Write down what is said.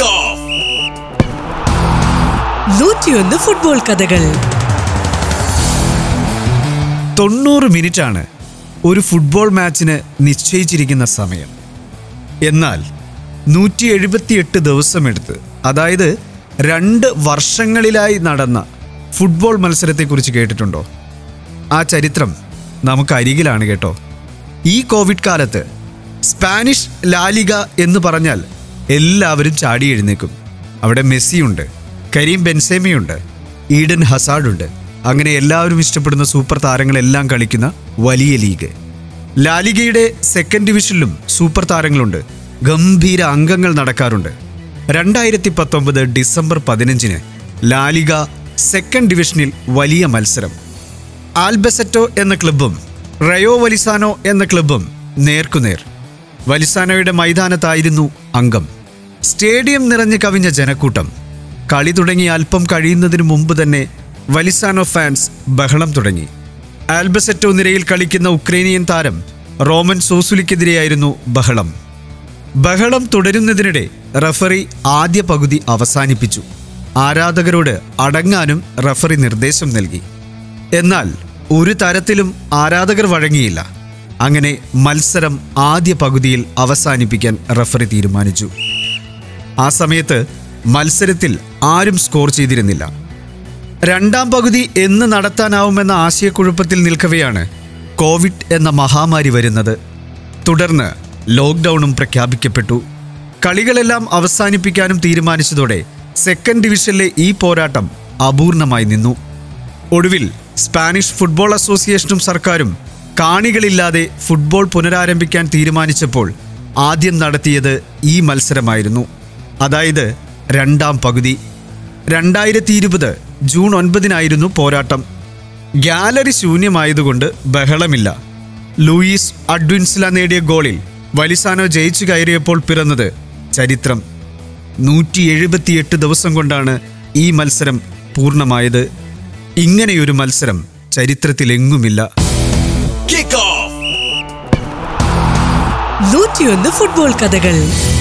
101 football കഥകൾ. 90 മിനിറ്റാണ് ഒരു ഫുട്ബോൾ മാച്ചിന് നിശ്ചയിച്ചിരിക്കുന്ന സമയം. എന്നാൽ 178 ദിവസമെടുത്ത്, അതായത് 2 വർഷങ്ങളിലായി നടന്ന ഫുട്ബോൾ മത്സരത്തെക്കുറിച്ച് കേട്ടിട്ടുണ്ടോ? ആ ചരിത്രം നമുക്ക് അരികിലാണ് കേട്ടോ. ഈ കോവിഡ് കാലത്ത് സ്പാനിഷ് ലാലിക എന്ന് പറഞ്ഞാൽ എല്ലാവരും ചാടി എഴുന്നേക്കും. അവിടെ മെസ്സിയുണ്ട്, കരീം ബെൻസേമയുണ്ട്, ഈഡൻ ഹസാർഡുണ്ട്. അങ്ങനെ എല്ലാവരും ഇഷ്ടപ്പെടുന്ന സൂപ്പർ താരങ്ങളെല്ലാം കളിക്കുന്ന വലിയ ലീഗ്. ലാലിഗയുടെ സെക്കൻഡ് ഡിവിഷനിലും സൂപ്പർ താരങ്ങളുണ്ട്, ഗംഭീര അംഗങ്ങൾ നടക്കാറുണ്ട്. 2019 ഡിസംബർ 15-ന് ലാലിഗ സെക്കൻഡ് ഡിവിഷനിൽ വലിയ മത്സരം. ആൽബസെറ്റോ എന്ന ക്ലബ്ബും റയോ വലിസാനോ എന്ന ക്ലബ്ബും നേർക്കുനേർ. വലിസാനോയുടെ മൈതാനത്തായിരുന്നു അംഗം. സ്റ്റേഡിയം നിറഞ്ഞു കവിഞ്ഞ ജനക്കൂട്ടം. കളി തുടങ്ങി അല്പം കഴിയുന്നതിന് മുമ്പ് തന്നെ വലിസാനോ ഫാൻസ് ബഹളം തുടങ്ങി. ആൽബസെറ്റോ നിരയിൽ കളിക്കുന്ന ഉക്രൈനിയൻ താരം റോമൻ സോസുലിക്കെതിരെയായിരുന്നു ബഹളം. ബഹളം തുടരുന്നതിനിടെ റഫറി ആദ്യ പകുതി അവസാനിപ്പിച്ചു. ആരാധകരോട് അടങ്ങാനും റഫറി നിർദ്ദേശം നൽകി. എന്നാൽ ഒരു തരത്തിലും ആരാധകർ വഴങ്ങിയില്ല. അങ്ങനെ മത്സരം ആദ്യ പകുതിയിൽ അവസാനിപ്പിക്കാൻ റഫറി തീരുമാനിച്ചു. ആ സമയത്ത് മത്സരത്തിൽ ആരും സ്കോർ ചെയ്തിരുന്നില്ല. രണ്ടാം പകുതി എന്ന് നടത്താനാവുമെന്ന ആശയക്കുഴപ്പത്തിൽ നിൽക്കവെയാണ് കോവിഡ് എന്ന മഹാമാരി വരുന്നത്. തുടർന്ന് ലോക്ക്ഡൗണും പ്രഖ്യാപിക്കപ്പെട്ടു. കളികളെല്ലാം അവസാനിപ്പിക്കാനും തീരുമാനിച്ചതോടെ സെക്കൻഡ് ഡിവിഷനിലെ ഈ പോരാട്ടം അപൂർണമായി നിന്നു. ഒടുവിൽ സ്പാനിഷ് ഫുട്ബോൾ അസോസിയേഷനും സർക്കാരും കാണികളില്ലാതെ ഫുട്ബോൾ പുനരാരംഭിക്കാൻ തീരുമാനിച്ചപ്പോൾ ആദ്യം നടത്തിയത് ഈ മത്സരമായിരുന്നു, അതായത് രണ്ടാം പകുതി. 2020 ജൂൺ 9-നായിരുന്നു പോരാട്ടം. ഗാലറി ശൂന്യമായതുകൊണ്ട് ബഹളമില്ല. ലൂയിസ് അഡ്വിൻസുല നേടിയ ഗോളിൽ വലിസാനോ ജയിച്ചു കയറിയപ്പോൾ പിറന്നത് ചരിത്രം. 178 ദിവസം കൊണ്ടാണ് ഈ മത്സരം പൂർണ്ണമായത്. ഇങ്ങനെയൊരു മത്സരം ചരിത്രത്തിലെങ്ങുമില്ല. 101 ഫുട്ബോൾ കഥകൾ.